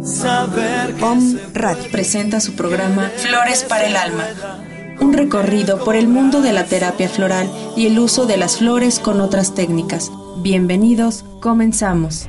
OM Radio presenta su programa Flores para el Alma, un recorrido por el mundo de la terapia floral y el uso de las flores con otras técnicas. Bienvenidos, comenzamos.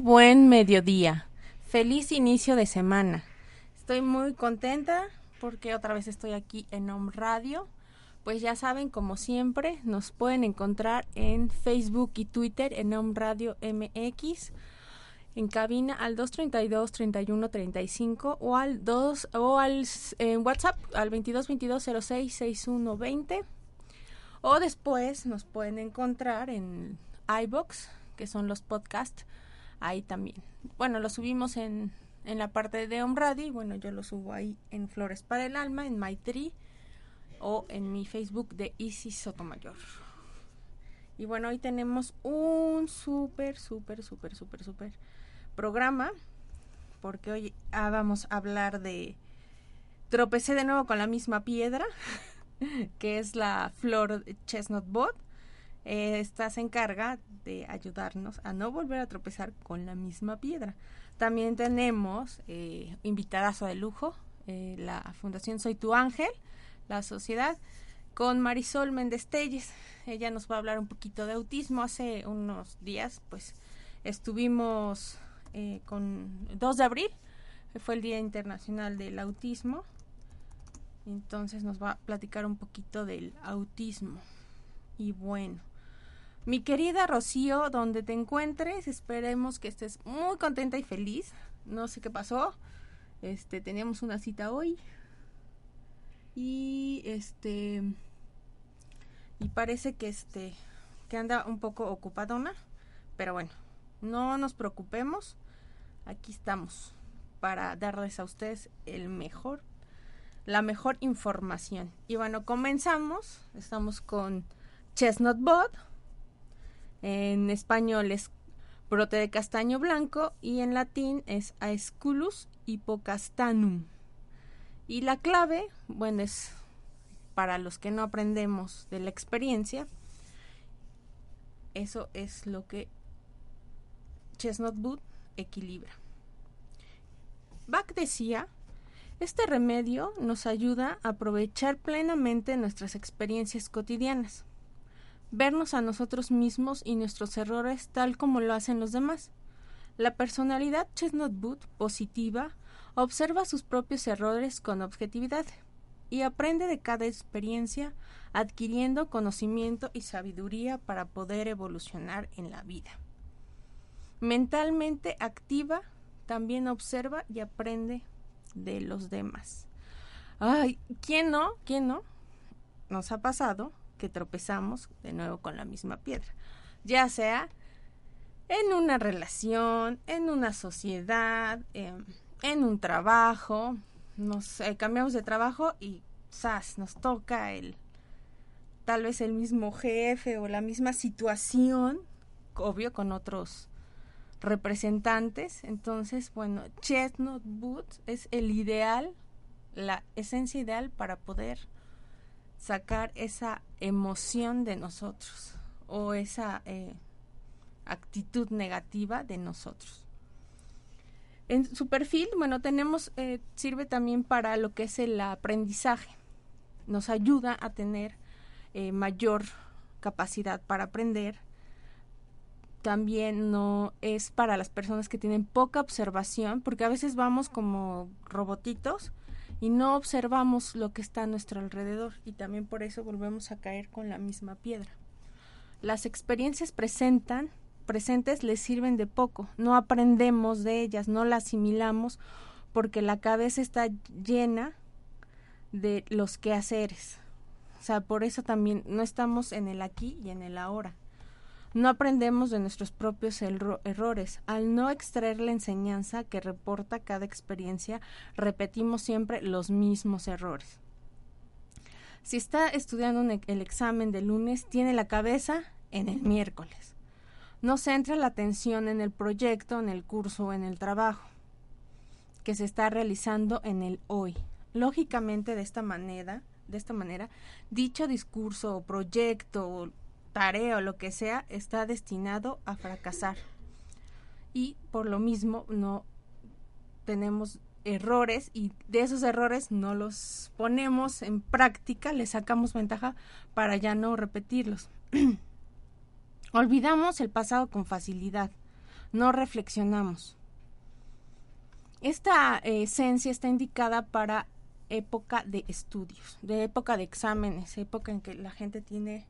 Buen mediodía, feliz inicio de semana. Estoy muy contenta porque otra vez estoy aquí en OM Radio. Pues ya saben, como siempre, nos pueden encontrar en Facebook y Twitter en OM Radio MX, en cabina al 232-3135 o al WhatsApp al 2222-06-6120, o después nos pueden encontrar en iVoox, que son los podcasts. Ahí también. Bueno, lo subimos en la parte de OM Radio y bueno, yo lo subo ahí en Flores para el Alma, en Maitri o en mi Facebook de Isis Sotomayor. Y bueno, hoy tenemos un súper programa, porque hoy vamos a hablar de tropecé de nuevo con la misma piedra, que es la flor Chestnut Bud. Esta se encarga de ayudarnos a no volver a tropezar con la misma piedra. También tenemos invitadazo de lujo, la Fundación Soy Tu Ángel, la sociedad, con Marisol Méndez Telles. Ella nos va a hablar un poquito de autismo. Hace unos días, pues, estuvimos con 2 de abril, que fue el Día Internacional del Autismo. Entonces nos va a platicar un poquito del autismo. Y bueno, mi querida Rocío, donde te encuentres, esperemos que estés muy contenta y feliz. No sé qué pasó, teníamos una cita hoy y parece que que anda un poco ocupadona, pero bueno, no nos preocupemos, aquí estamos para darles a ustedes la mejor información. Y bueno, comenzamos. Estamos con Chestnut Bud, en español es brote de castaño blanco y en latín es aesculus hipocastanum. Y la clave, bueno, es para los que no aprendemos de la experiencia, eso es lo que Chestnut Bud equilibra. Bach decía: este remedio nos ayuda a aprovechar plenamente nuestras experiencias cotidianas, vernos a nosotros mismos y nuestros errores tal como lo hacen los demás. La personalidad Chestnut Bud positiva observa sus propios errores con objetividad y aprende de cada experiencia, adquiriendo conocimiento y sabiduría para poder evolucionar en la vida. Mentalmente activa, también observa y aprende de los demás. Ay, ¿quién no? ¿Quién no? Nos ha pasado que tropezamos de nuevo con la misma piedra, ya sea en una relación, en una sociedad, en un trabajo. Nos cambiamos de trabajo y ¡zas!, nos toca tal vez el mismo jefe o la misma situación, obvio, con otros representantes. Entonces, bueno, Chestnut Bud es el ideal, la esencia ideal para poder sacar esa emoción de nosotros o esa actitud negativa de nosotros. En su perfil, bueno, tenemos, sirve también para lo que es el aprendizaje. Nos ayuda a tener mayor capacidad para aprender. También no es para las personas que tienen poca observación, porque a veces vamos como robotitos y no observamos lo que está a nuestro alrededor, y también por eso volvemos a caer con la misma piedra. Las experiencias presentes les sirven de poco, no aprendemos de ellas, no las asimilamos, porque la cabeza está llena de los quehaceres. O sea, por eso también no estamos en el aquí y en el ahora. No aprendemos de nuestros propios errores. Al no extraer la enseñanza que reporta cada experiencia, repetimos siempre los mismos errores. Si está estudiando el examen del lunes, tiene la cabeza en el miércoles. No centra la atención en el proyecto, en el curso o en el trabajo que se está realizando en el hoy. Lógicamente, de esta manera, dicho discurso o proyecto o tarea o lo que sea está destinado a fracasar, y por lo mismo no tenemos errores, y de esos errores no los ponemos en práctica, le sacamos ventaja para ya no repetirlos. Olvidamos el pasado con facilidad, no reflexionamos. Esta esencia está indicada para época de estudios, de época de exámenes, época en que la gente tiene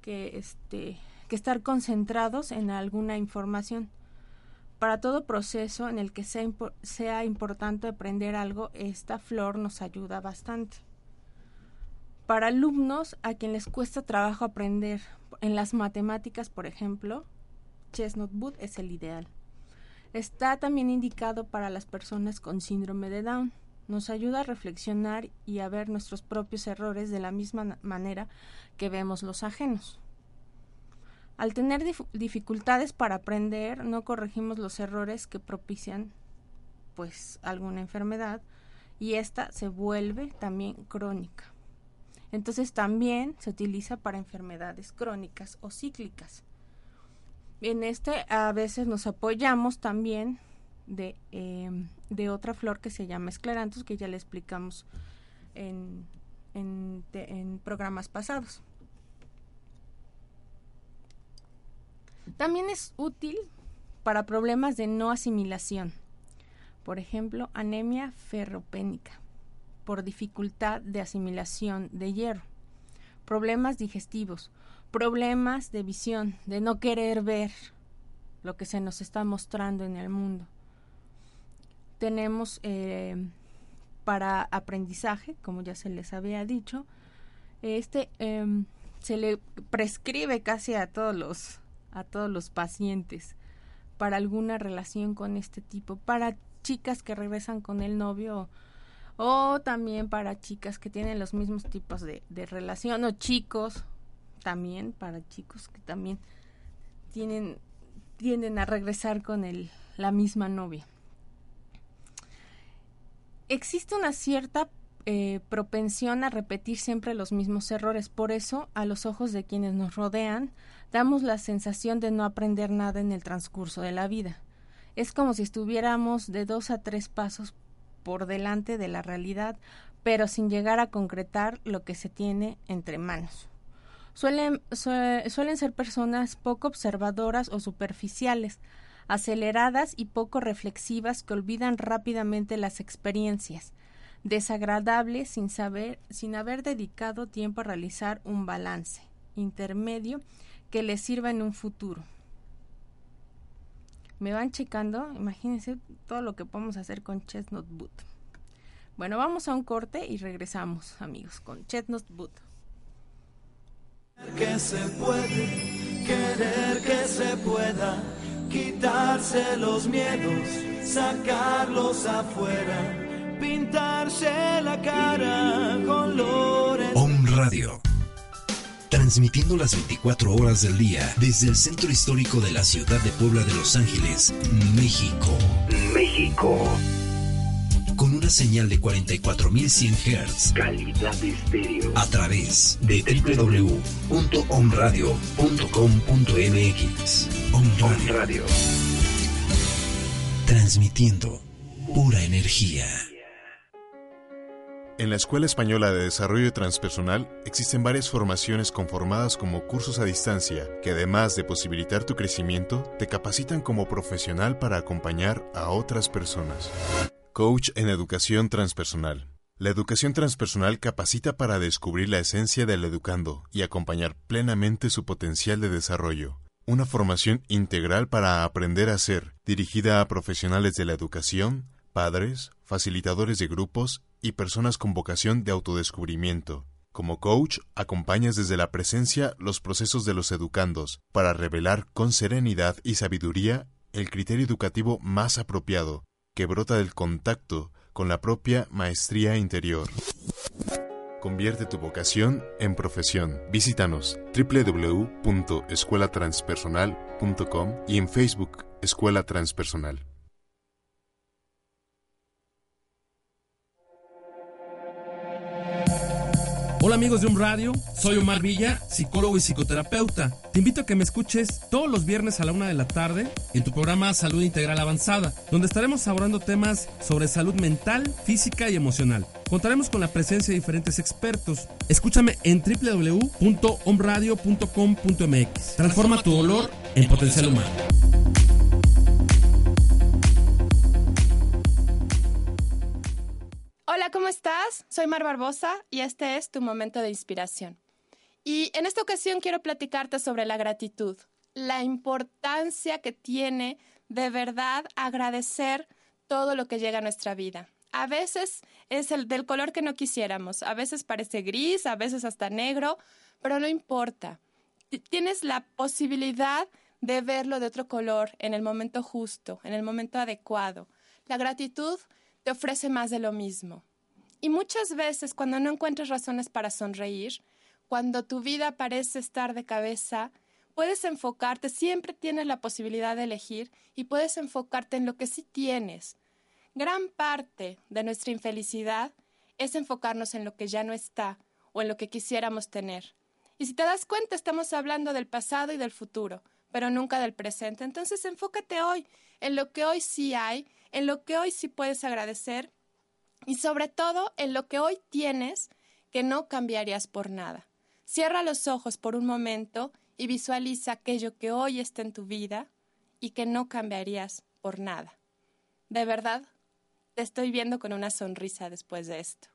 que estar concentrados en alguna información. Para todo proceso en el que sea importante aprender algo, esta flor nos ayuda bastante. Para alumnos a quien les cuesta trabajo aprender en las matemáticas, por ejemplo, Chestnut Bud es el ideal. Está también indicado para las personas con síndrome de Down. Nos ayuda a reflexionar y a ver nuestros propios errores de la misma manera que vemos los ajenos. Al tener dificultades para aprender, no corregimos los errores que propician, pues, alguna enfermedad, y esta se vuelve también crónica. Entonces también se utiliza para enfermedades crónicas o cíclicas. En a veces nos apoyamos también de otra flor que se llama esclerantos, que ya le explicamos en programas pasados. También es útil para problemas de no asimilación, por ejemplo, anemia ferropénica, por dificultad de asimilación de hierro, problemas digestivos, problemas de visión, de no querer ver lo que se nos está mostrando en el mundo. Tenemos para aprendizaje, como ya se les había dicho, se le prescribe casi a todos los pacientes para alguna relación con este tipo, para chicas que regresan con el novio o también para chicas que tienen los mismos tipos de relación, o chicos también, para chicos que también tienden a regresar con la misma novia. Existe una cierta propensión a repetir siempre los mismos errores, por eso a los ojos de quienes nos rodean damos la sensación de no aprender nada en el transcurso de la vida. Es como si estuviéramos de 2 a 3 pasos por delante de la realidad, pero sin llegar a concretar lo que se tiene entre manos. Suelen ser personas poco observadoras o superficiales, aceleradas y poco reflexivas, que olvidan rápidamente las experiencias desagradable sin haber dedicado tiempo a realizar un balance intermedio que les sirva en un futuro. Me van checando, imagínense todo lo que podemos hacer con Chestnut Bud. Bueno, vamos a un corte y regresamos, amigos, con Chestnut Bud. Que se puede, querer que se pueda, quitarse los miedos, sacarlos afuera, pintarse la cara colores. OM Radio, transmitiendo las 24 horas del día desde el centro histórico de la ciudad de Puebla de Los Ángeles, México. Con una señal de 44,100 Hz, calidad de estéreo, a través de www.omradio.com.mx. OM Radio, transmitiendo pura energía. En la Escuela Española de Desarrollo Transpersonal existen varias formaciones conformadas como cursos a distancia que, además de posibilitar tu crecimiento, te capacitan como profesional para acompañar a otras personas. Coach en Educación Transpersonal. La educación transpersonal capacita para descubrir la esencia del educando y acompañar plenamente su potencial de desarrollo. Una formación integral para aprender a ser, dirigida a profesionales de la educación, padres, facilitadores de grupos y personas con vocación de autodescubrimiento. Como coach, acompañas desde la presencia los procesos de los educandos para revelar con serenidad y sabiduría el criterio educativo más apropiado, que brota del contacto con la propia maestría interior. Convierte tu vocación en profesión. Visítanos www.escuelatranspersonal.com y en Facebook Escuela Transpersonal. Hola amigos de OM Radio, soy Omar Villa, psicólogo y psicoterapeuta. Te invito a que me escuches todos los viernes a la 1:00 p.m. en tu programa Salud Integral Avanzada, donde estaremos abordando temas sobre salud mental, física y emocional. Contaremos con la presencia de diferentes expertos. Escúchame en www.omradio.com.mx. Transforma tu dolor en potencial humano. Hola, ¿cómo estás? Soy Mar Barbosa y este es tu momento de inspiración. Y en esta ocasión quiero platicarte sobre la gratitud, la importancia que tiene de verdad agradecer todo lo que llega a nuestra vida. A veces es del color que no quisiéramos, a veces parece gris, a veces hasta negro, pero no importa. Tienes la posibilidad de verlo de otro color en el momento justo, en el momento adecuado. La gratitud te ofrece más de lo mismo. Y muchas veces cuando no encuentras razones para sonreír, cuando tu vida parece estar de cabeza, puedes enfocarte, siempre tienes la posibilidad de elegir y puedes enfocarte en lo que sí tienes. Gran parte de nuestra infelicidad es enfocarnos en lo que ya no está o en lo que quisiéramos tener. Y si te das cuenta, estamos hablando del pasado y del futuro, pero nunca del presente. Entonces, enfócate hoy, en lo que hoy sí hay, en lo que hoy sí puedes agradecer y sobre todo en lo que hoy tienes que no cambiarías por nada. Cierra los ojos por un momento y visualiza aquello que hoy está en tu vida y que no cambiarías por nada. De verdad, te estoy viendo con una sonrisa después de esto.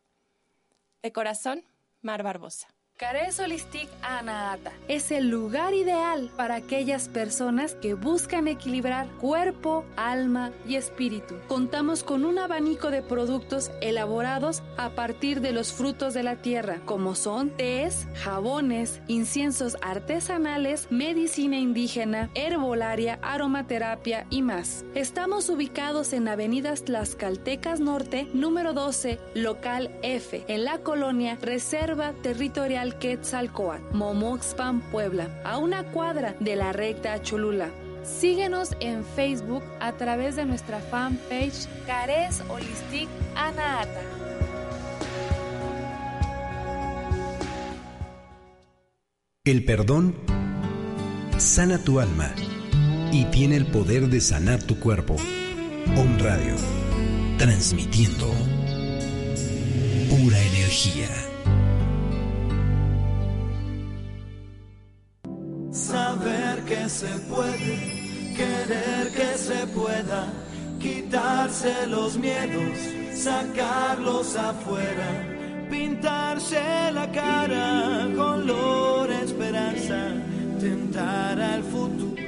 De corazón, Mar Barbosa. Carez Holistic Anahata es el lugar ideal para aquellas personas que buscan equilibrar cuerpo, alma y espíritu. Contamos con un abanico de productos elaborados a partir de los frutos de la tierra, como son tés, jabones, inciensos artesanales, medicina indígena, herbolaria, aromaterapia y más. Estamos ubicados en Avenidas Tlaxcaltecas Norte, número 12, local F, en la colonia Reserva Territorial Quetzalcoatl, Momoxpan, Puebla, a una cuadra de la Recta Cholula. Síguenos en Facebook a través de nuestra fanpage Carez Holistic Anahata. El perdón sana tu alma y tiene el poder de sanar tu cuerpo. OM Radio, transmitiendo pura energía. Saber que se puede, querer que se pueda, quitarse los miedos, sacarlos afuera, pintarse la cara, color esperanza, tentar al futuro.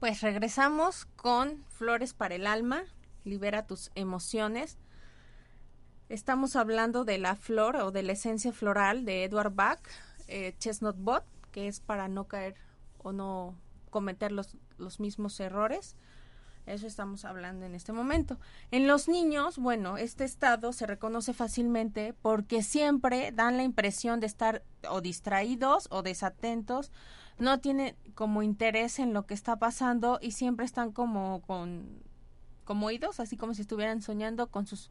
Pues regresamos con Flores para el Alma, libera tus emociones. Estamos hablando de la flor o de la esencia floral de Edward Bach, Chestnut Bud, que es para no caer o no cometer los mismos errores. Eso estamos hablando en este momento. En los niños, bueno, este estado se reconoce fácilmente porque siempre dan la impresión de estar o distraídos o desatentos, no tienen como interés en lo que está pasando y siempre están como oídos, así como si estuvieran soñando con sus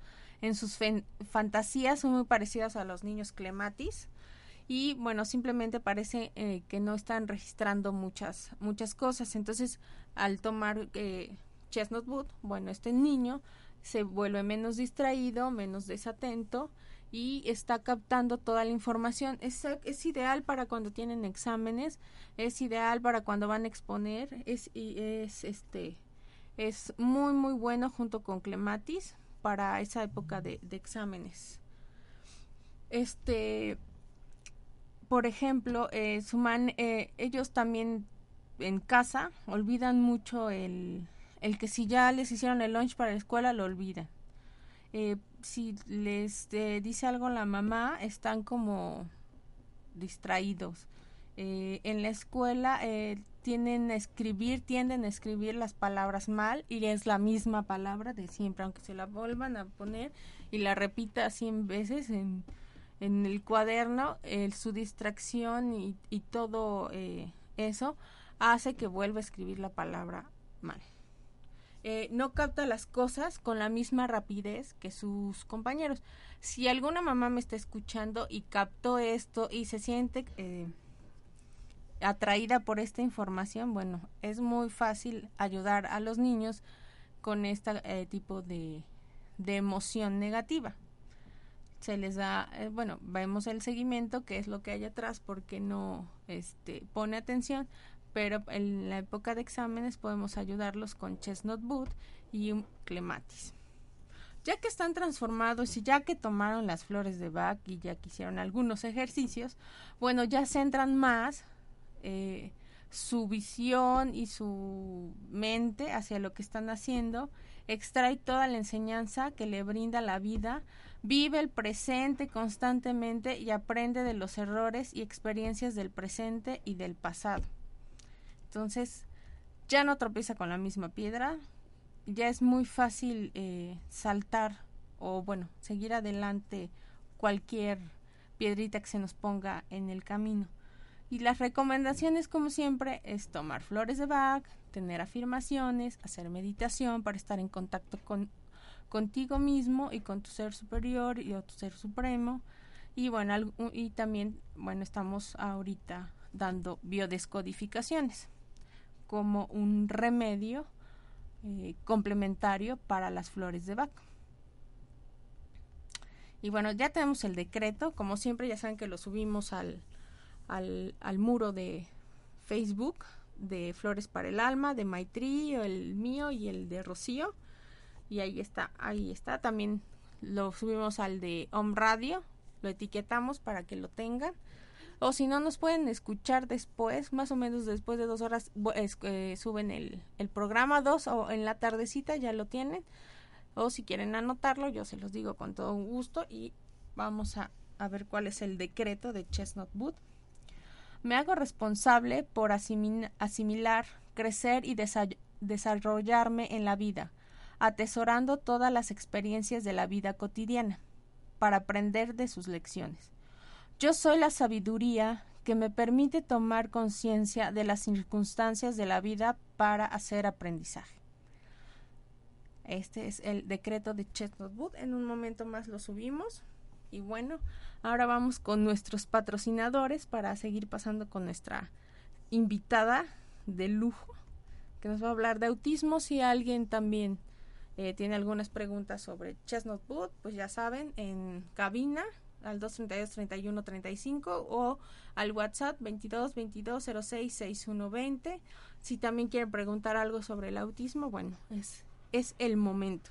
fantasías. Son muy parecidas a los niños clematis. Y bueno, simplemente parece que no están registrando muchas cosas. Entonces, al tomar Chestnut Bud, bueno, este niño se vuelve menos distraído, menos desatento y está captando toda la información. Es ideal para cuando tienen exámenes, es ideal para cuando van a exponer, es muy muy bueno junto con Clematis para esa época de exámenes. Por ejemplo, ellos también en casa olvidan mucho el que si ya les hicieron el lunch para la escuela, lo olvidan. Si les dice algo la mamá, están como distraídos. En la escuela tienden a escribir las palabras mal y es la misma palabra de siempre, aunque se la vuelvan a poner y la repita 100 veces en el cuaderno, su distracción y todo eso hace que vuelva a escribir la palabra mal. No capta las cosas con la misma rapidez que sus compañeros. Si alguna mamá me está escuchando y captó esto y se siente atraída por esta información, bueno, es muy fácil ayudar a los niños con este tipo de emoción negativa. Se les da, vemos el seguimiento, que es lo que hay atrás, porque no pone atención, pero en la época de exámenes podemos ayudarlos con Chestnut Bud y un Clematis. Ya que están transformados y ya que tomaron las flores de Bach y ya que hicieron algunos ejercicios, bueno, ya centran más su visión y su mente hacia lo que están haciendo. Extrae toda la enseñanza que le brinda la vida, vive el presente constantemente y aprende de los errores y experiencias del presente y del pasado. Entonces, ya no tropieza con la misma piedra, ya es muy fácil saltar o, seguir adelante cualquier piedrita que se nos ponga en el camino. Y las recomendaciones, como siempre, es tomar flores de Bach, tener afirmaciones, hacer meditación para estar en contacto contigo mismo y con tu ser superior y o tu ser supremo. Y también estamos ahorita dando biodescodificaciones como un remedio complementario para las flores de Bach. Y bueno, ya tenemos el decreto, como siempre, ya saben que lo subimos al muro de Facebook de Flores para el Alma, de Maitri, el mío y el de Rocío. Y ahí está. También lo subimos al de OM Radio, lo etiquetamos para que lo tengan. O si no, nos pueden escuchar después, más o menos después de 2 horas suben el programa, 2 o en la tardecita ya lo tienen. O si quieren anotarlo, yo se los digo con todo gusto. Y vamos a ver cuál es el decreto de Chestnut Bud. Me hago responsable por asimilar, crecer y desarrollarme en la vida, atesorando todas las experiencias de la vida cotidiana para aprender de sus lecciones. Yo soy la sabiduría que me permite tomar conciencia de las circunstancias de la vida para hacer aprendizaje. Este es el decreto de Chestnut Bud. En un momento más lo subimos. Y bueno, ahora vamos con nuestros patrocinadores para seguir pasando con nuestra invitada de lujo, que nos va a hablar de autismo. Si alguien también tiene algunas preguntas sobre Chestnut Bud, pues ya saben, en cabina al 232-3135 o al WhatsApp 22-2206-6120. Si también quieren preguntar algo sobre el autismo, bueno, es el momento.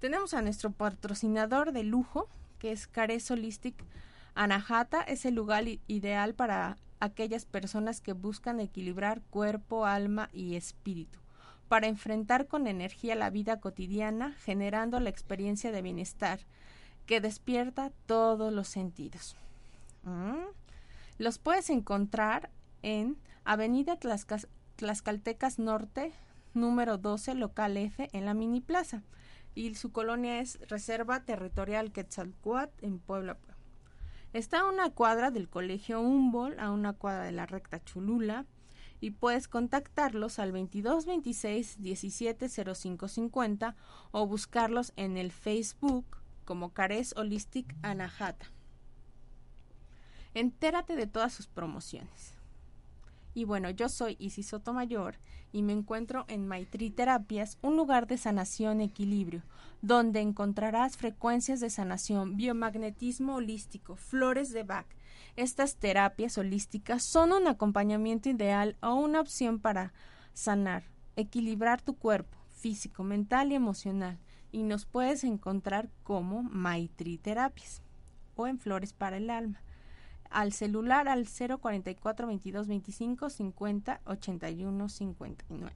Tenemos a nuestro patrocinador de lujo, que es Carez Holistic Anahata. Es el lugar ideal para aquellas personas que buscan equilibrar cuerpo, alma y espíritu, para enfrentar con energía la vida cotidiana, generando la experiencia de bienestar que despierta todos los sentidos. Los puedes encontrar en Avenida Tlaxcaltecas Norte, número 12, local F, en la Mini Plaza. Y su colonia es Reserva Territorial Quetzalcoatl, en Puebla. Está a una cuadra del Colegio Humboldt, a una cuadra de la Recta Cholula, y puedes contactarlos al 2226-170550 o buscarlos en el Facebook como Carez Holistic Anahata. Entérate de todas sus promociones. Y bueno, yo soy Isis Sotomayor y me encuentro en Maitri Terapias, un lugar de sanación equilibrio, donde encontrarás frecuencias de sanación, biomagnetismo holístico, flores de Bach. Estas terapias holísticas son un acompañamiento ideal o una opción para sanar, equilibrar tu cuerpo físico, mental y emocional. Y nos puedes encontrar como Maitri Terapias o en Flores para el Alma. Al celular al 044-2225-50-81-59.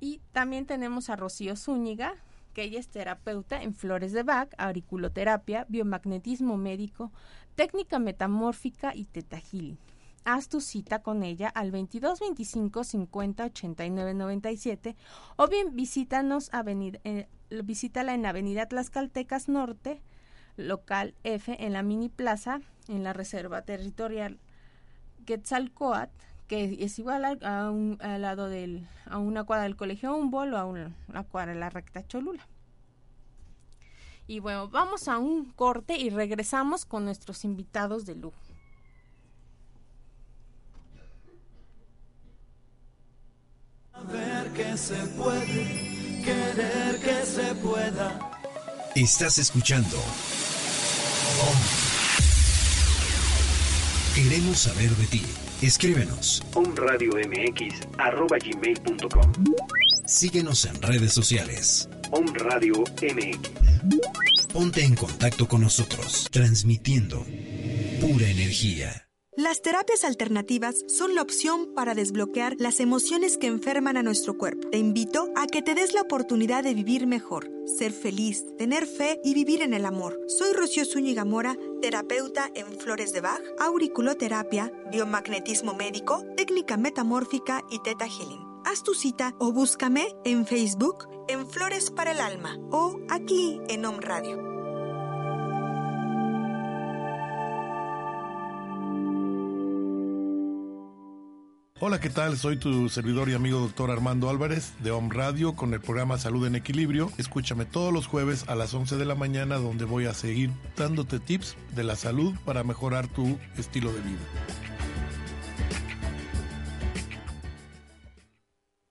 Y también tenemos a Rocío Zúñiga, que ella es terapeuta en Flores de Bach, Auriculoterapia, Biomagnetismo Médico, Técnica Metamórfica y Theta Healing. Haz tu cita con ella al 2225-50-89-97 o bien visítala en Avenida Tlaxcaltecas Norte, local F, en la Mini Plaza, en la Reserva Territorial Quetzalcoatl, que es igual al lado a una cuadra del Colegio Humboldt o a una cuadra de la Recta Cholula. Y bueno, vamos a un corte y regresamos con nuestros invitados de lujo. Ver que se puede, querer que se pueda. Estás escuchando OM. Queremos saber de ti. Escríbenos omradiomx@gmail.com. Síguenos en redes sociales. OM Radio MX. Ponte en contacto con nosotros, transmitiendo pura energía. Las terapias alternativas son la opción para desbloquear las emociones que enferman a nuestro cuerpo. Te invito a que te des la oportunidad de vivir mejor, ser feliz, tener fe y vivir en el amor. Soy Rocío Zúñiga Mora, terapeuta en Flores de Bach, Auriculoterapia, Biomagnetismo Médico, Técnica Metamórfica y Theta Healing. Haz tu cita o búscame en Facebook en Flores para el Alma o aquí en OM Radio. Hola, ¿qué tal? Soy tu servidor y amigo Dr. Armando Álvarez de OM Radio con el programa Salud en Equilibrio. Escúchame todos los jueves a las 11 de la mañana, donde voy a seguir dándote tips de la salud para mejorar tu estilo de vida.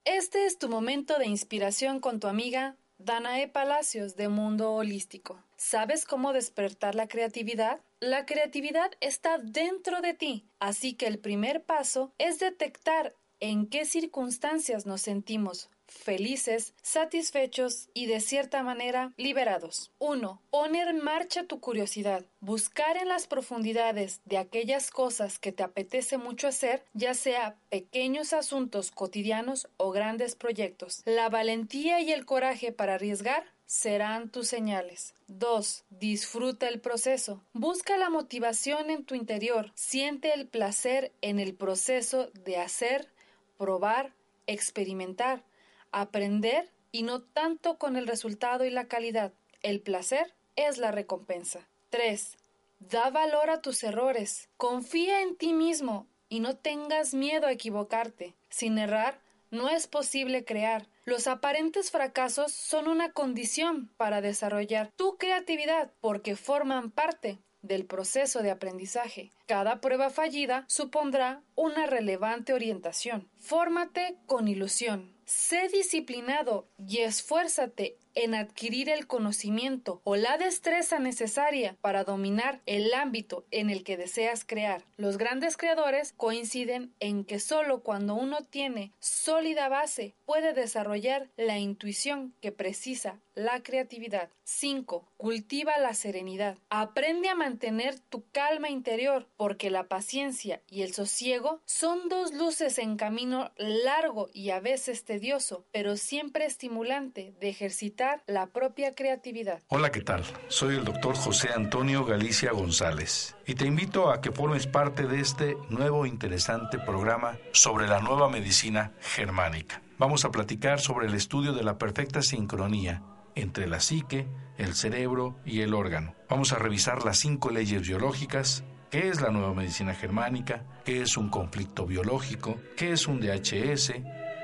Este es tu momento de inspiración con tu amiga Danae Palacios de Mundo Holístico. ¿Sabes cómo despertar la creatividad? La creatividad está dentro de ti, así que el primer paso es detectar en qué circunstancias nos sentimos felices, satisfechos y de cierta manera liberados. 1. Poner en marcha tu curiosidad. Buscar en las profundidades de aquellas cosas que te apetece mucho hacer, ya sea pequeños asuntos cotidianos o grandes proyectos. La valentía y el coraje para arriesgar serán tus señales. 2. Disfruta el proceso. Busca la motivación en tu interior. Siente el placer en el proceso de hacer, probar, experimentar, aprender y no tanto con el resultado y la calidad. El placer es la recompensa. 3. Da valor a tus errores. Confía en ti mismo y no tengas miedo a equivocarte. Sin errar, no es posible crear. Los aparentes fracasos son una condición para desarrollar tu creatividad porque forman parte del proceso de aprendizaje. Cada prueba fallida supondrá una relevante orientación. Fórmate con ilusión. Sé disciplinado y esfuérzate en adquirir el conocimiento o la destreza necesaria para dominar el ámbito en el que deseas crear. Los grandes creadores coinciden en que solo cuando uno tiene sólida base puede desarrollar la intuición que precisa la creatividad. 5. Cultiva la serenidad. Aprende a mantener tu calma interior porque la paciencia y el sosiego son dos luces en camino largo y a veces tedioso, pero siempre estimulante de ejercitar la propia creatividad. Hola, ¿qué tal? Soy el doctor José Antonio Galicia González y te invito a que formes parte de este nuevo interesante programa sobre la nueva medicina germánica. Vamos a platicar sobre el estudio de la perfecta sincronía entre la psique, el cerebro y el órgano. Vamos a revisar las 5 leyes biológicas, qué es la nueva medicina germánica, qué es un conflicto biológico, qué es un DHS.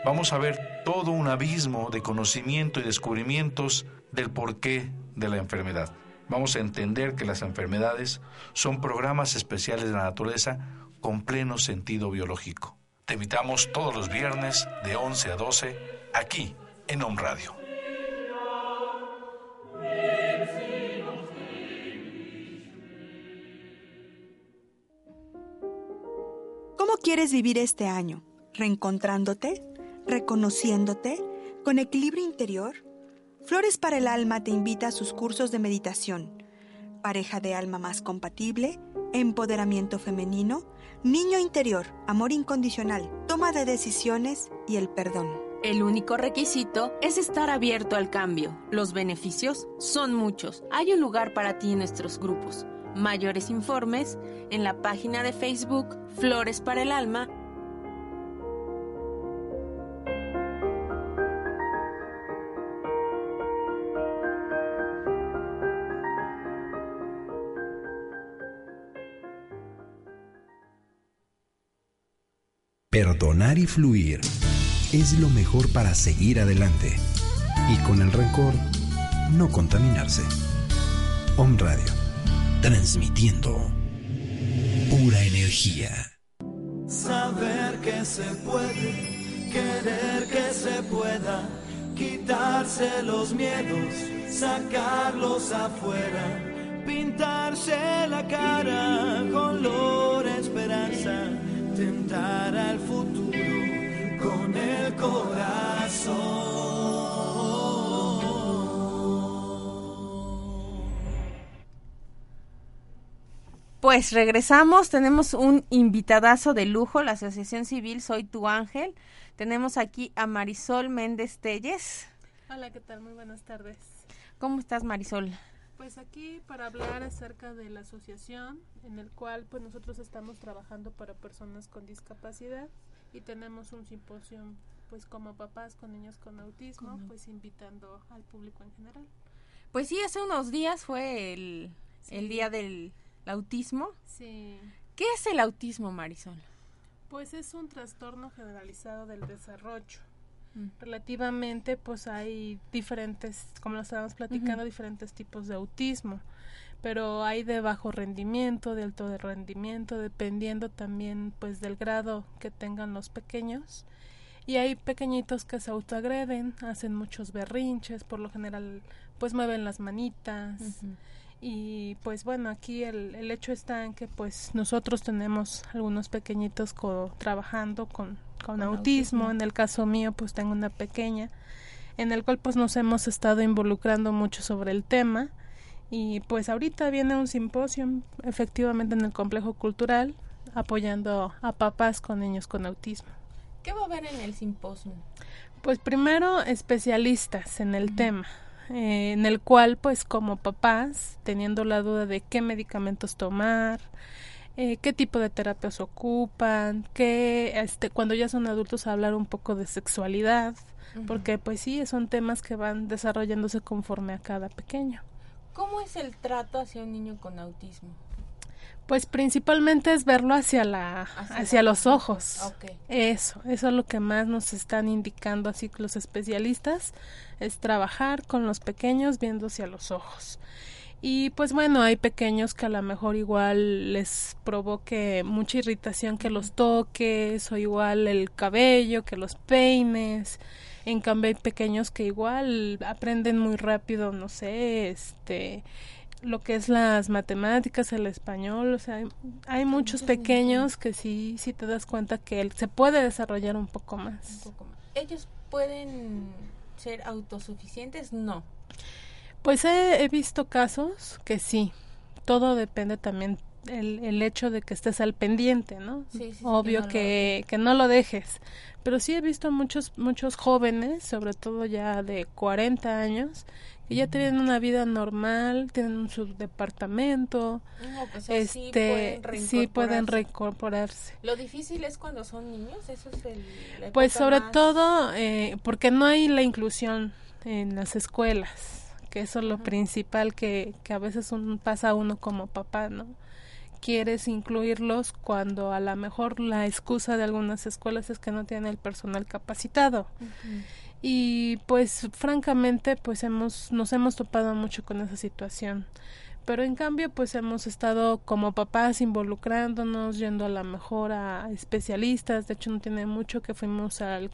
Vamos a ver todo un abismo de conocimiento y descubrimientos del porqué de la enfermedad. Vamos a entender que las enfermedades son programas especiales de la naturaleza con pleno sentido biológico. Te invitamos todos los viernes de 11 a 12 aquí en OM Radio. ¿Cómo quieres vivir este año? ¿Reencontrándote? ¿Reconociéndote? ¿Con equilibrio interior? Flores para el Alma te invita a sus cursos de meditación. Pareja de alma más compatible, empoderamiento femenino, niño interior, amor incondicional, toma de decisiones y el perdón. El único requisito es estar abierto al cambio. Los beneficios son muchos. Hay un lugar para ti en nuestros grupos. Mayores informes en la página de Facebook Flores para el Alma. Perdonar y fluir es lo mejor para seguir adelante y con el rencor no contaminarse. OM Radio, transmitiendo pura energía. Saber que se puede, querer que se pueda, quitarse los miedos, sacarlos afuera, pintarse la cara color esperanza. Tentar al futuro con el corazón. Pues regresamos, tenemos un invitadazo de lujo, la Asociación Civil Soy Tu Ángel. Tenemos aquí a Marisol Méndez Telles. Hola, ¿qué tal? Muy buenas tardes. ¿Cómo estás, Marisol? Pues aquí para hablar acerca de la asociación en el cual pues nosotros estamos trabajando para personas con discapacidad y tenemos un simposio pues como papás con niños con autismo, pues invitando al público en general. Pues sí, hace unos días fue el día del autismo. Sí. ¿Qué es el autismo, Marisol? Pues es un trastorno generalizado del desarrollo. Relativamente pues hay diferentes, como lo estábamos platicando, diferentes tipos de autismo, pero hay de bajo rendimiento, de alto rendimiento, dependiendo también pues del grado que tengan los pequeños. y hay pequeñitos que se autoagreden, hacen muchos berrinches, por lo general pues mueven las manitas. Uh-huh. Y pues bueno, aquí el hecho está en que pues nosotros tenemos algunos pequeñitos trabajando con autismo. En el caso mío pues tengo una pequeña, en el cual pues nos hemos estado involucrando mucho sobre el tema. Y pues ahorita viene un simposio efectivamente en el Complejo Cultural apoyando a papás con niños con autismo. ¿Qué va a haber en el simposio? Pues primero especialistas en el tema, en el cual pues como papás teniendo la duda de qué medicamentos tomar, qué tipo de terapias ocupan, que cuando ya son adultos hablar un poco de sexualidad, porque pues sí, son temas que van desarrollándose conforme a cada pequeño. ¿Cómo es el trato hacia un niño con autismo? Pues principalmente es verlo hacia los ojos. Okay. Eso es lo que más nos están indicando así los especialistas, es trabajar con los pequeños viendo hacia los ojos. Y pues bueno, hay pequeños que a lo mejor igual les provoque mucha irritación que los toques, o igual el cabello, que los peines. En cambio hay pequeños que igual aprenden muy rápido, no sé, lo que es las matemáticas, el español, o sea, hay muchos pequeños que sí te das cuenta que se puede desarrollar un poco más. ¿Ellos pueden ser autosuficientes? No. Pues he visto casos que sí, todo depende también el hecho de que estés al pendiente, ¿no? Sí, sí, obvio que no lo dejes, pero sí he visto muchos jóvenes, sobre todo ya de 40 años, que ya tienen una vida normal, tienen su departamento, pues sí pueden reincorporarse. Lo difícil es cuando son niños, eso es la pues sobre más... todo porque no hay la inclusión en las escuelas, que eso es lo principal que a veces pasa uno como papá, ¿no? Quieres incluirlos cuando a lo mejor la excusa de algunas escuelas es que no tienen el personal capacitado. Uh-huh. Y pues francamente pues nos hemos topado mucho con esa situación. Pero en cambio pues hemos estado como papás involucrándonos, yendo a lo mejor a especialistas. De hecho no tiene mucho que fuimos al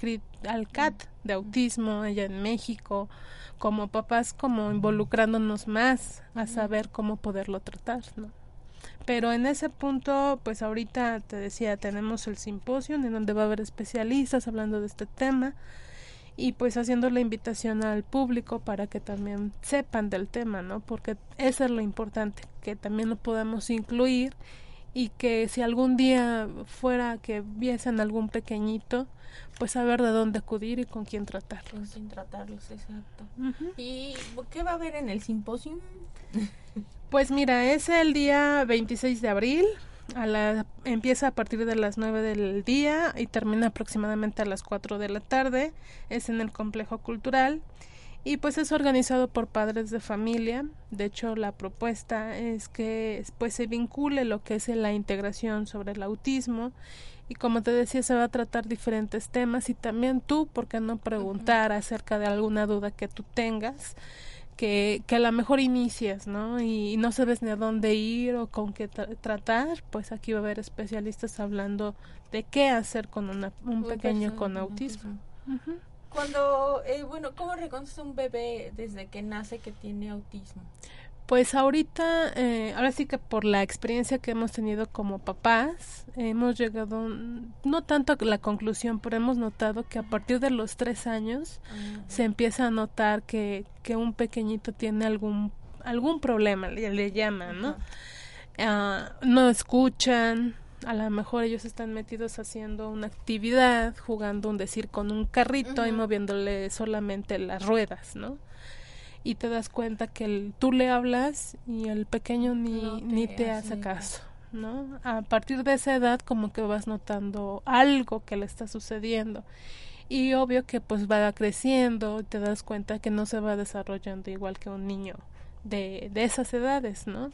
CAT de autismo allá en México, como papás como involucrándonos más a saber cómo poderlo tratar, ¿no? Pero en ese punto, pues ahorita te decía, tenemos el simposio en donde va a haber especialistas hablando de este tema y pues haciendo la invitación al público para que también sepan del tema, ¿no? Porque eso es lo importante, que también lo podamos incluir y que si algún día fuera que viesen algún pequeñito, pues saber de dónde acudir y con quién tratarlos. Con quién tratarlos, exacto. Uh-huh. ¿Y qué va a haber en el simposio? Pues mira, es el día 26 de abril, empieza a partir de las 9 del día y termina aproximadamente a las 4 de la tarde, es en el Complejo Cultural y pues es organizado por padres de familia. De hecho la propuesta es que pues se vincule lo que es la integración sobre el autismo y como te decía se va a tratar diferentes temas y también tú, ¿por qué no preguntar acerca de alguna duda que tú tengas? Que a lo mejor inicias, ¿no? Y no sabes ni a dónde ir o con qué tratar, pues aquí va a haber especialistas hablando de qué hacer con un pequeño con autismo. Uh-huh. Cuando, ¿cómo reconoces un bebé desde que nace que tiene autismo? Pues ahorita, ahora sí que por la experiencia que hemos tenido como papás, hemos llegado, no tanto a la conclusión, pero hemos notado que a partir de los 3 años se empieza a notar que un pequeñito tiene algún problema, le llaman, ¿no? No escuchan, a lo mejor ellos están metidos haciendo una actividad, jugando con un carrito y moviéndole solamente las ruedas, ¿no? Y te das cuenta que tú le hablas y el pequeño ni te hace caso, ¿no? A partir de esa edad como que vas notando algo que le está sucediendo y obvio que pues va creciendo y te das cuenta que no se va desarrollando igual que un niño de esas edades, ¿no?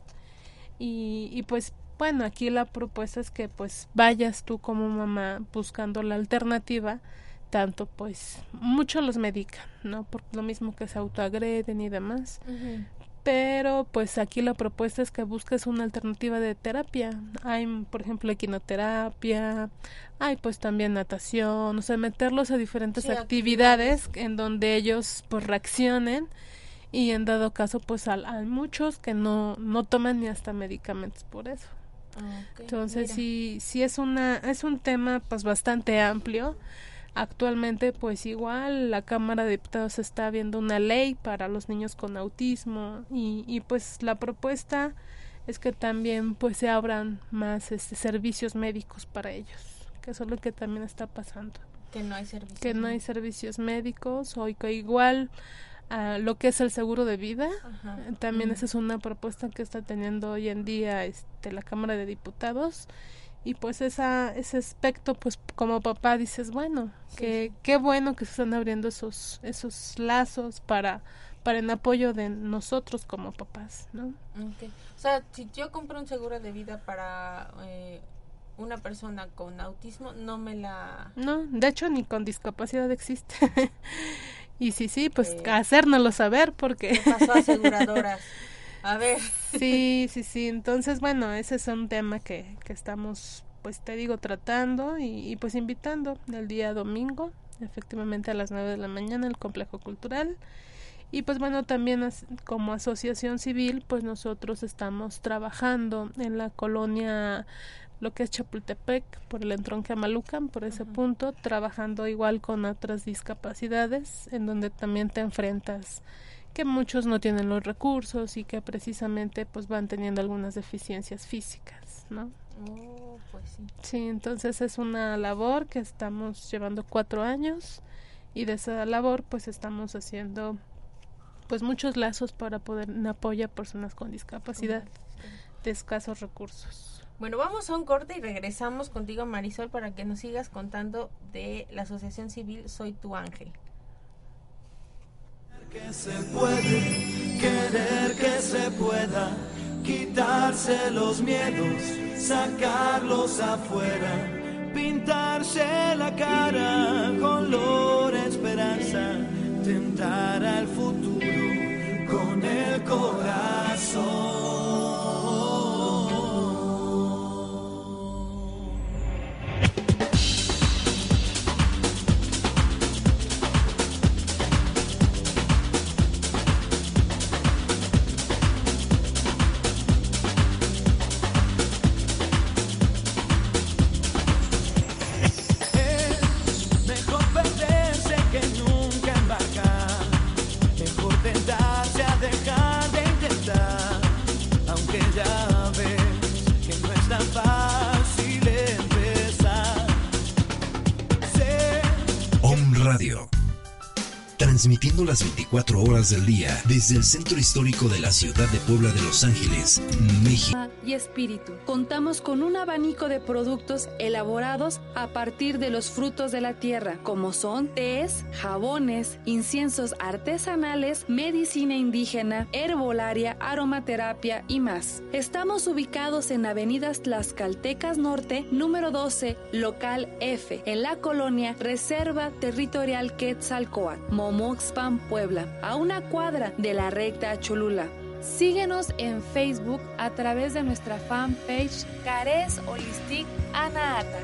Y pues bueno, aquí la propuesta es que pues vayas tú como mamá buscando la alternativa, tanto pues muchos los medican, ¿no? Por lo mismo que se autoagreden y demás, pero pues aquí la propuesta es que busques una alternativa de terapia. Hay, por ejemplo, equinoterapia, hay pues también natación, o sea, meterlos a diferentes actividades en donde ellos pues reaccionen, y en dado caso pues hay muchos que no toman ni hasta medicamentos por eso. Okay, entonces sí es un tema pues bastante amplio. Actualmente pues igual la Cámara de Diputados está viendo una ley para los niños con autismo, y pues la propuesta es que también pues se abran más servicios médicos para ellos, que eso es lo que también está pasando, que no hay servicios médicos o que igual lo que es el seguro de vida. Ajá. También esa es una propuesta que está teniendo hoy en día la Cámara de Diputados. Y pues ese aspecto, pues como papá dices, bueno, sí, qué bueno que se están abriendo esos lazos para el apoyo de nosotros como papás, ¿no? Okay. O sea, si yo compro un seguro de vida para una persona con autismo, no, de hecho ni con discapacidad existe. Y sí, pues hacérnoslo saber porque... ¿Qué pasó, aseguradoras? A ver. Sí, entonces bueno, ese es un tema que estamos, pues te digo, tratando y pues invitando el día domingo, efectivamente a las 9:00 a.m, el Complejo Cultural. Y pues bueno, también como asociación civil, pues nosotros estamos trabajando en la colonia, lo que es Chapultepec, por el entronque Amalucan, por ese punto, trabajando igual con otras discapacidades, en donde también te enfrentas que muchos no tienen los recursos y que precisamente pues van teniendo algunas deficiencias físicas, ¿no? Oh, pues sí. Sí, entonces es una labor que estamos llevando 4 años, y de esa labor pues estamos haciendo pues muchos lazos para poder apoyar a personas con discapacidad de escasos recursos. Bueno, vamos a un corte y regresamos contigo, Marisol, para que nos sigas contando de la Asociación Civil Soy Tu Ángel. Que se puede, querer que se pueda, quitarse los miedos, sacarlos afuera, pintarse la cara con color esperanza, tentar al futuro con el corazón. Transmitiendo las 24 horas del día desde el centro histórico de la ciudad de Puebla de Los Ángeles, México. Y espíritu. Contamos con un abanico de productos elaborados a partir de los frutos de la tierra, como son tés, jabones, inciensos artesanales, medicina indígena, herbolaria, aromaterapia y más. Estamos ubicados en Avenidas Tlaxcaltecas Norte, número 12, local F, en la colonia Reserva Territorial Quetzalcoatl, Momoxpan, Puebla, a una cuadra de la Recta Cholula. Síguenos en Facebook a través de nuestra fanpage Carez Holistic Anahata.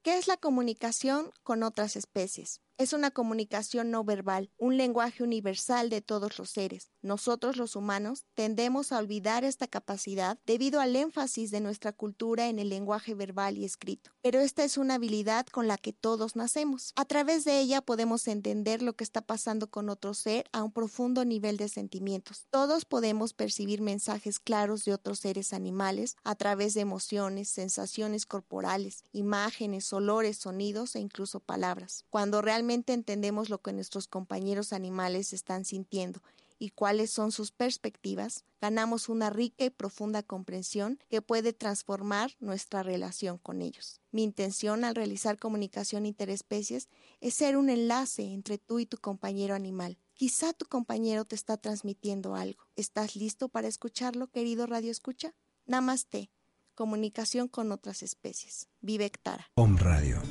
¿Qué es la comunicación con otras especies? Es una comunicación no verbal, un lenguaje universal de todos los seres. Nosotros los humanos tendemos a olvidar esta capacidad debido al énfasis de nuestra cultura en el lenguaje verbal y escrito. Pero esta es una habilidad con la que todos nacemos. A través de ella podemos entender lo que está pasando con otro ser a un profundo nivel de sentimientos. Todos podemos percibir mensajes claros de otros seres animales a través de emociones, sensaciones corporales, imágenes, olores, sonidos e incluso palabras. Cuando realmente entendemos lo que nuestros compañeros animales están sintiendo y cuáles son sus perspectivas, ganamos una rica y profunda comprensión que puede transformar nuestra relación con ellos. Mi intención al realizar comunicación interespecies es ser un enlace entre tú y tu compañero animal. Quizá tu compañero te está transmitiendo algo. ¿Estás listo para escucharlo, querido radioescucha? Namaste. Comunicación con otras especies. Vive Ectara. OM Radio.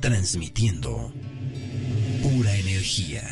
Transmitiendo energía.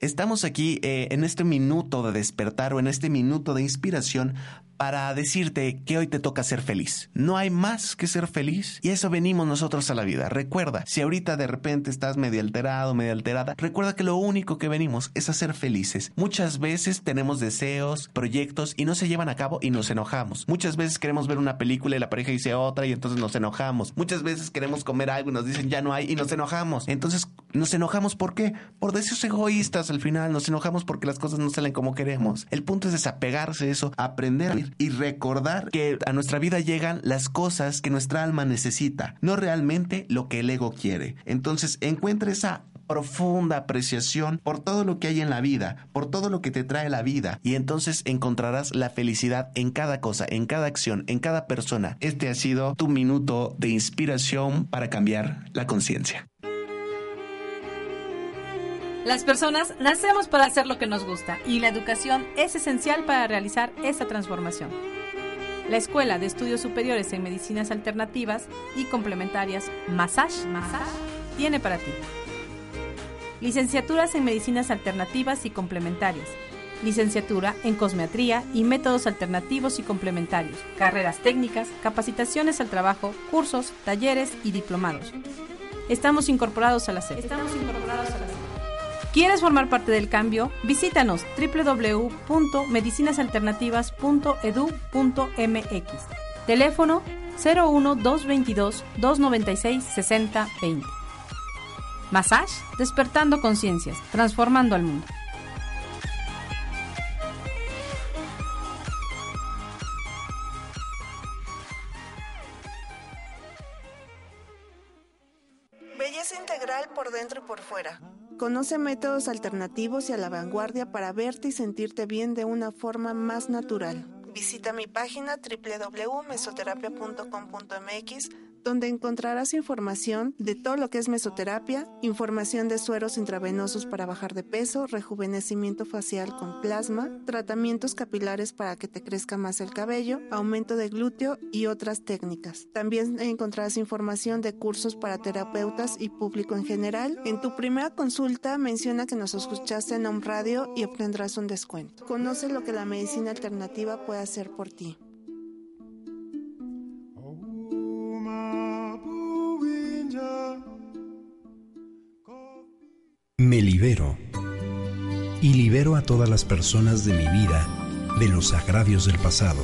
Estamos aquí en este minuto de despertar o en este minuto de inspiración para decirte que hoy te toca ser feliz. No hay más que ser feliz y eso venimos nosotros a la vida. Recuerda, si ahorita de repente estás medio alterado, medio alterada, recuerda que lo único que venimos es a ser felices. Muchas veces tenemos deseos, proyectos y no se llevan a cabo y nos enojamos. Muchas veces queremos ver una película y la pareja dice otra y entonces nos enojamos. Muchas veces queremos comer algo y nos dicen ya no hay y nos enojamos. Entonces, ¿nos enojamos por qué? Por deseos egoístas al final. Nos enojamos porque las cosas no salen como queremos. El punto es desapegarse de eso, aprender a ir y recordar que a nuestra vida llegan las cosas que nuestra alma necesita, no realmente lo que el ego quiere. Entonces, encuentra esa profunda apreciación por todo lo que hay en la vida, por todo lo que te trae la vida, y entonces encontrarás la felicidad en cada cosa, en cada acción, en cada persona. Este ha sido tu minuto de inspiración para cambiar la conciencia. Las personas nacemos para hacer lo que nos gusta y la educación es esencial para realizar esa transformación. La Escuela de Estudios Superiores en Medicinas Alternativas y Complementarias Massage tiene para ti. Licenciaturas en Medicinas Alternativas y Complementarias. Licenciatura en Cosmiatría y Métodos Alternativos y Complementarios. Carreras técnicas, capacitaciones al trabajo, cursos, talleres y diplomados. Estamos incorporados a la SED. ¿Quieres formar parte del cambio? Visítanos www.medicinasalternativas.edu.mx. Teléfono 01222-296-6020. Massage, despertando conciencias, transformando al mundo. Belleza integral por dentro y por fuera. Conoce métodos alternativos y a la vanguardia para verte y sentirte bien de una forma más natural. Visita mi página www.mesoterapia.com.mx, donde encontrarás información de todo lo que es mesoterapia, información de sueros intravenosos para bajar de peso, rejuvenecimiento facial con plasma, tratamientos capilares para que te crezca más el cabello, aumento de glúteo y otras técnicas. También encontrarás información de cursos para terapeutas y público en general. En tu primera consulta menciona que nos escuchaste en OM Radio y obtendrás un descuento. Conoce lo que la medicina alternativa puede hacer por ti. Me libero y libero a todas las personas de mi vida de los agravios del pasado.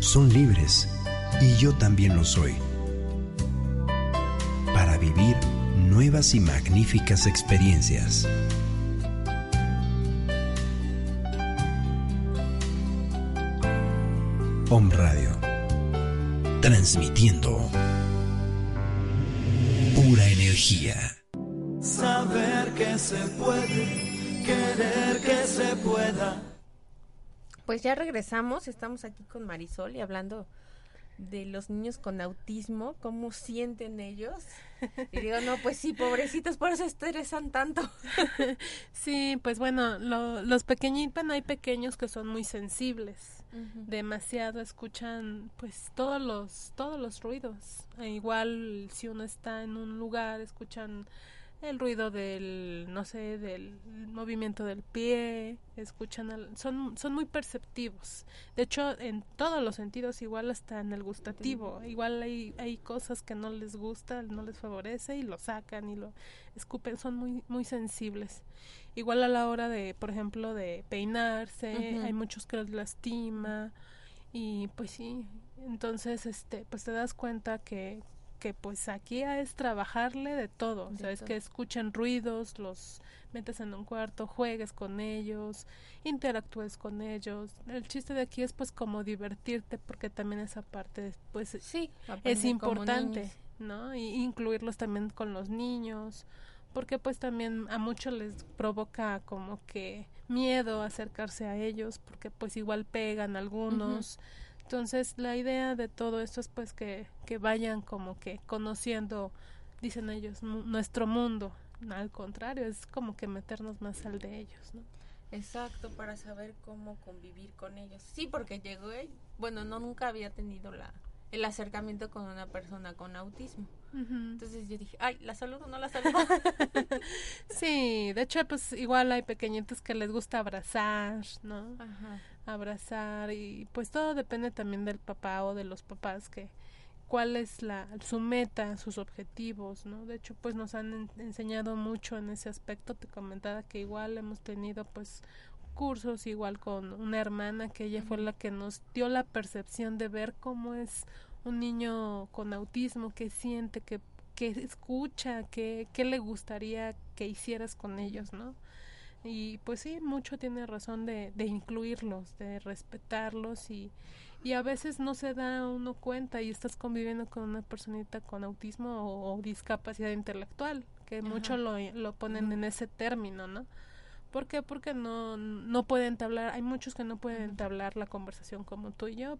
Son libres y yo también lo soy, para vivir nuevas y magníficas experiencias. OM Radio, transmitiendo pura energía. Saber que se puede, querer que se pueda. Pues ya regresamos, estamos aquí con Marisol y hablando de los niños con autismo, cómo sienten ellos. Y digo, no, pues sí, pobrecitos, por eso estresan tanto. Sí, pues bueno, los pequeñitos, hay pequeños que son muy sensibles, demasiado escuchan pues todos los ruidos. Igual si uno está en un lugar, escuchan el ruido del movimiento del pie, escuchan, son muy perceptivos. De hecho, en todos los sentidos, igual hasta en el gustativo, igual hay cosas que no les gusta, no les favorece y lo sacan y lo escupen, son muy, muy sensibles. Igual a la hora de, por ejemplo, de peinarse, hay muchos que los lastima y pues sí, entonces pues te das cuenta que pues aquí es trabajarle de todo, o sea, es que escuchen ruidos, los metes en un cuarto, juegues con ellos, interactúes con ellos. El chiste de aquí es pues como divertirte, porque también esa parte pues sí, es importante, ¿no? Y incluirlos también con los niños, porque pues también a muchos les provoca como que miedo acercarse a ellos, porque pues igual pegan algunos. Entonces, la idea de todo esto es pues que vayan como que conociendo, dicen ellos, nuestro mundo. Al contrario, es como que meternos más al de ellos, ¿no? Exacto, para saber cómo convivir con ellos. Sí, porque nunca había tenido la el acercamiento con una persona con autismo. Entonces yo dije, ay, ¿la saludo o no la saludo? Sí, de hecho, pues igual hay pequeñitos que les gusta abrazar, ¿no? Ajá. Abrazar, y pues todo depende también del papá o de los papás, que cuál es su meta, sus objetivos, ¿no? De hecho, pues nos han enseñado mucho en ese aspecto. Te comentaba que igual hemos tenido, pues, cursos igual con una hermana que ella fue la que nos dio la percepción de ver cómo es un niño con autismo, qué siente, qué escucha, qué le gustaría que hicieras con ellos, ¿no? Y pues sí, mucho tiene razón de incluirlos, de respetarlos, y a veces no se da uno cuenta y estás conviviendo con una personita con autismo o discapacidad intelectual, que mucho lo ponen en ese término, ¿no? ¿Por qué? Porque no pueden entablar, hay muchos que no pueden entablar la conversación como tú y yo,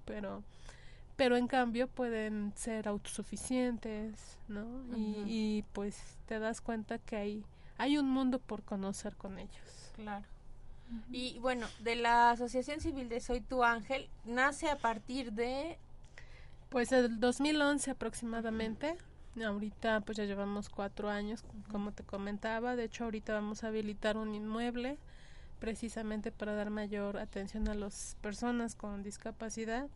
pero en cambio pueden ser autosuficientes, ¿no? Y pues te das cuenta que hay un mundo por conocer con ellos. Claro. Y bueno, de la Asociación Civil de Soy Tu Ángel, nace a partir de... Pues el 2011 aproximadamente. Ahorita pues ya llevamos 4 años, como te comentaba. De hecho, ahorita vamos a habilitar un inmueble precisamente para dar mayor atención a las personas con discapacidad.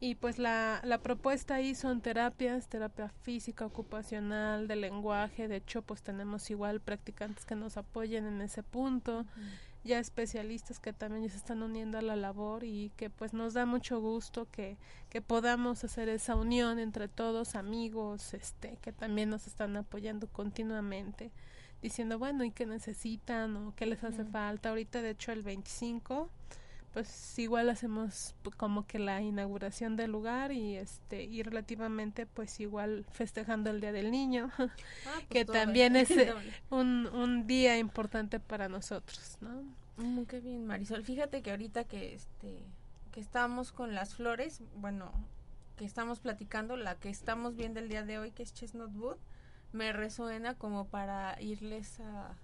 Y pues la propuesta ahí son terapias, terapia física, ocupacional, de lenguaje. De hecho, pues tenemos igual practicantes que nos apoyen en ese punto, ya especialistas que también ya se están uniendo a la labor, y que pues nos da mucho gusto que podamos hacer esa unión entre todos, amigos, que también nos están apoyando continuamente, diciendo, bueno, ¿y qué necesitan o qué les hace falta? Ahorita, de hecho, el 25... pues igual hacemos como que la inauguración del lugar y relativamente pues igual festejando el Día del Niño, pues que también es un día importante para nosotros, ¿no? Qué bien, Marisol. Fíjate que ahorita que estamos con las flores, bueno, que estamos platicando, la que estamos viendo el día de hoy, que es Chestnut Bud, me resuena como para irles a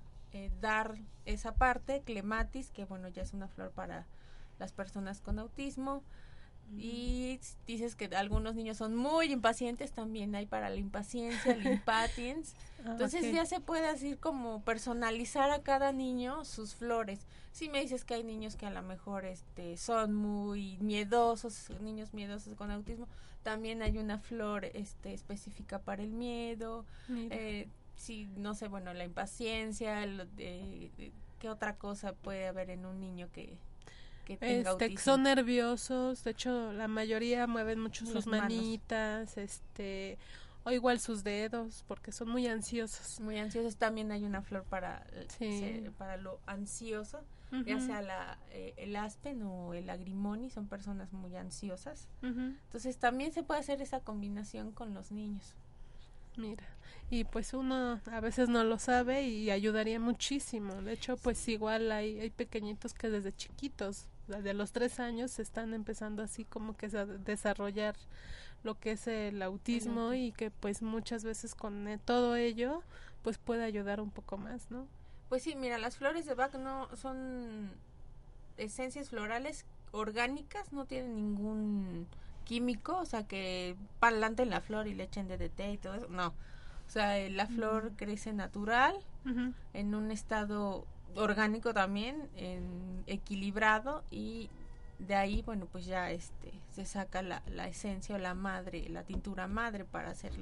dar esa parte, Clematis, que bueno, ya es una flor para las personas con autismo, y dices que algunos niños son muy impacientes, también hay para la impaciencia, el impatience, entonces ya se puede así como personalizar a cada niño sus flores. Si me dices que hay niños que a lo mejor son muy miedosos, niños miedosos con autismo, también hay una flor específica para el miedo, sí, no sé, bueno, la impaciencia, ¿qué otra cosa puede haber en un niño que... son nerviosos? De hecho, la mayoría mueven mucho sus manitas, o igual sus dedos, porque son muy ansiosos. Muy ansiosos. También hay una flor para lo ansioso, ya sea el aspen o el agrimoni, son personas muy ansiosas. Entonces también se puede hacer esa combinación con los niños. Mira, y pues uno a veces no lo sabe y ayudaría muchísimo. De hecho, pues igual hay pequeñitos que desde chiquitos, desde los 3 años, se están empezando así como que a desarrollar lo que es el autismo, y que pues muchas veces con todo ello, pues puede ayudar un poco más, ¿no? Pues sí, mira, las flores de Bach no son esencias florales orgánicas, no tienen ningún... químico, o sea, que planten la flor y le echen DDT y todo eso, no. O sea, la flor crece natural, en un estado orgánico también, equilibrado, y de ahí, bueno, pues ya se saca la esencia o la madre, la tintura madre para hacer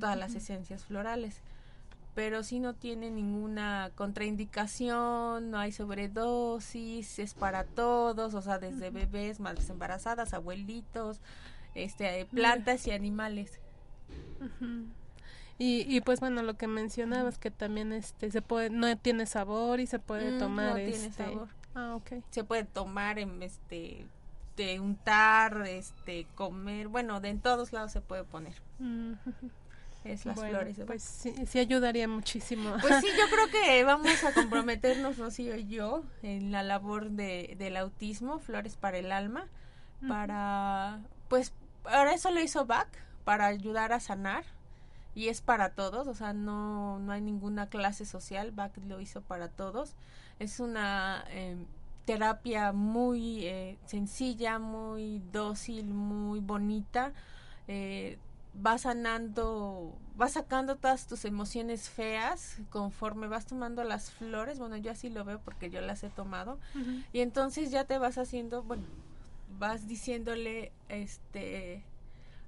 todas las esencias florales. Pero sí no tiene ninguna contraindicación, no hay sobredosis, es para todos, o sea, desde bebés, madres embarazadas, abuelitos, plantas y animales. Y pues bueno, lo que mencionabas, que también se puede, no tiene sabor y se puede tomar. No tiene sabor. Ah, okay. Se puede tomar en de untar, comer, bueno, de en todos lados se puede poner. Es las flores. Pues sí ayudaría muchísimo. Pues sí, yo creo que vamos a comprometernos, Rocío y yo, en la labor del autismo, Flores para el Alma, para, pues, ahora eso lo hizo Bach, para ayudar a sanar, y es para todos, o sea, no hay ninguna clase social, Bach lo hizo para todos. Es una terapia muy sencilla, muy dócil, muy bonita, vas sanando, vas sacando todas tus emociones feas conforme vas tomando las flores. Bueno, yo así lo veo porque yo las he tomado. Uh-huh. Y entonces ya te vas haciendo, bueno, vas diciéndole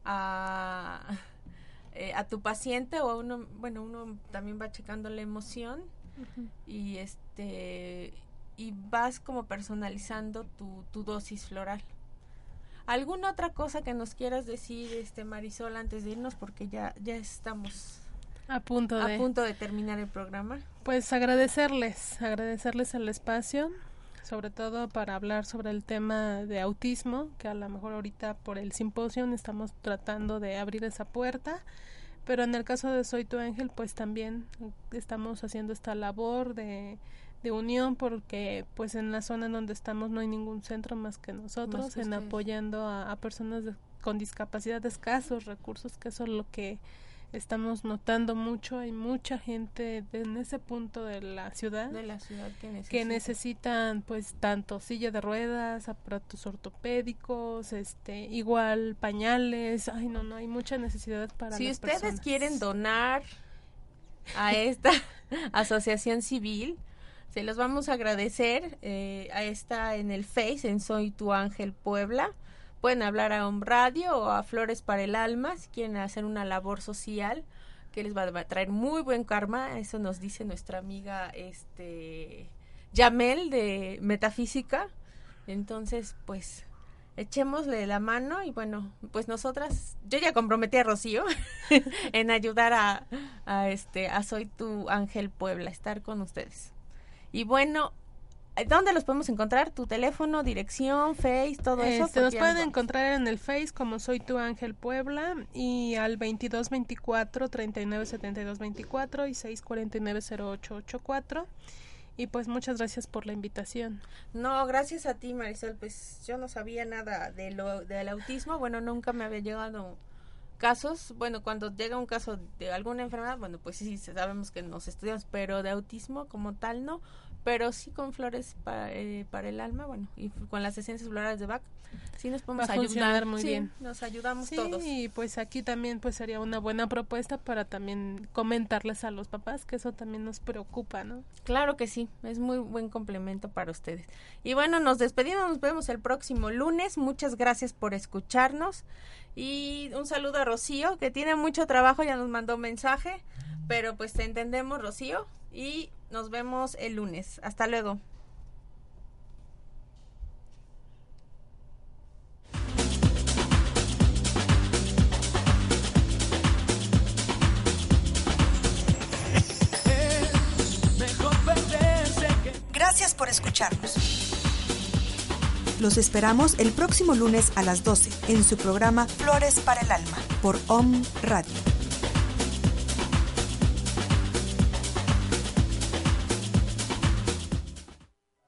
a tu paciente o a uno, bueno, uno también va checando la emoción. Uh-huh. Y y vas como personalizando tu dosis floral. ¿Alguna otra cosa que nos quieras decir, Marisol, antes de irnos? Porque ya estamos a punto de terminar el programa. Pues agradecerles el espacio, sobre todo para hablar sobre el tema de autismo, que a lo mejor ahorita por el simposio estamos tratando de abrir esa puerta, pero en el caso de Soy Tu Ángel, pues también estamos haciendo esta labor de unión, porque pues en la zona en donde estamos no hay ningún centro más que nosotros, en apoyando a personas con discapacidad de escasos recursos, que eso es lo que estamos notando mucho. Hay mucha gente en ese punto de la ciudad que necesitan pues tanto silla de ruedas, aparatos ortopédicos, igual pañales. Ay, no hay mucha necesidad para si las ustedes personas. Quieren donar a esta asociación civil, se los vamos a agradecer. A esta en el Face, en Soy Tu Ángel Puebla. Pueden hablar a OM Radio o a Flores para el Alma si quieren hacer una labor social que les va a traer muy buen karma. Eso nos dice nuestra amiga Yamel de Metafísica. Entonces, pues echémosle la mano. Y bueno, pues nosotras, yo ya comprometí a Rocío en ayudar a Soy Tu Ángel Puebla, estar con ustedes. Y bueno, ¿dónde los podemos encontrar? ¿Tu teléfono, dirección, Face, todo eso? Nos pueden encontrar en el Face como Soy Tu Ángel Puebla, y al 2224-397224 y 649-0884. Y pues muchas gracias por la invitación. No, gracias a ti, Marisol. Pues yo no sabía nada del autismo. Bueno, nunca me había llegado casos. Bueno, cuando llega un caso de alguna enfermedad, bueno, pues sí, sabemos que nos estudiamos, pero de autismo como tal no, pero sí con Flores para el Alma, bueno, y con las esencias florales de Bach, sí nos podemos ayudar muy bien. Nos ayudamos todos. Sí, pues aquí también pues sería una buena propuesta para también comentarles a los papás, que eso también nos preocupa, ¿no? Claro que sí, es muy buen complemento para ustedes. Y bueno, nos despedimos, nos vemos el próximo lunes. Muchas gracias por escucharnos. Y un saludo a Rocío, que tiene mucho trabajo, ya nos mandó un mensaje, pero pues te entendemos, Rocío, y nos vemos el lunes. Hasta luego. Gracias por escucharnos. Los esperamos el próximo lunes a las 12 en su programa Flores para el Alma por OM Radio.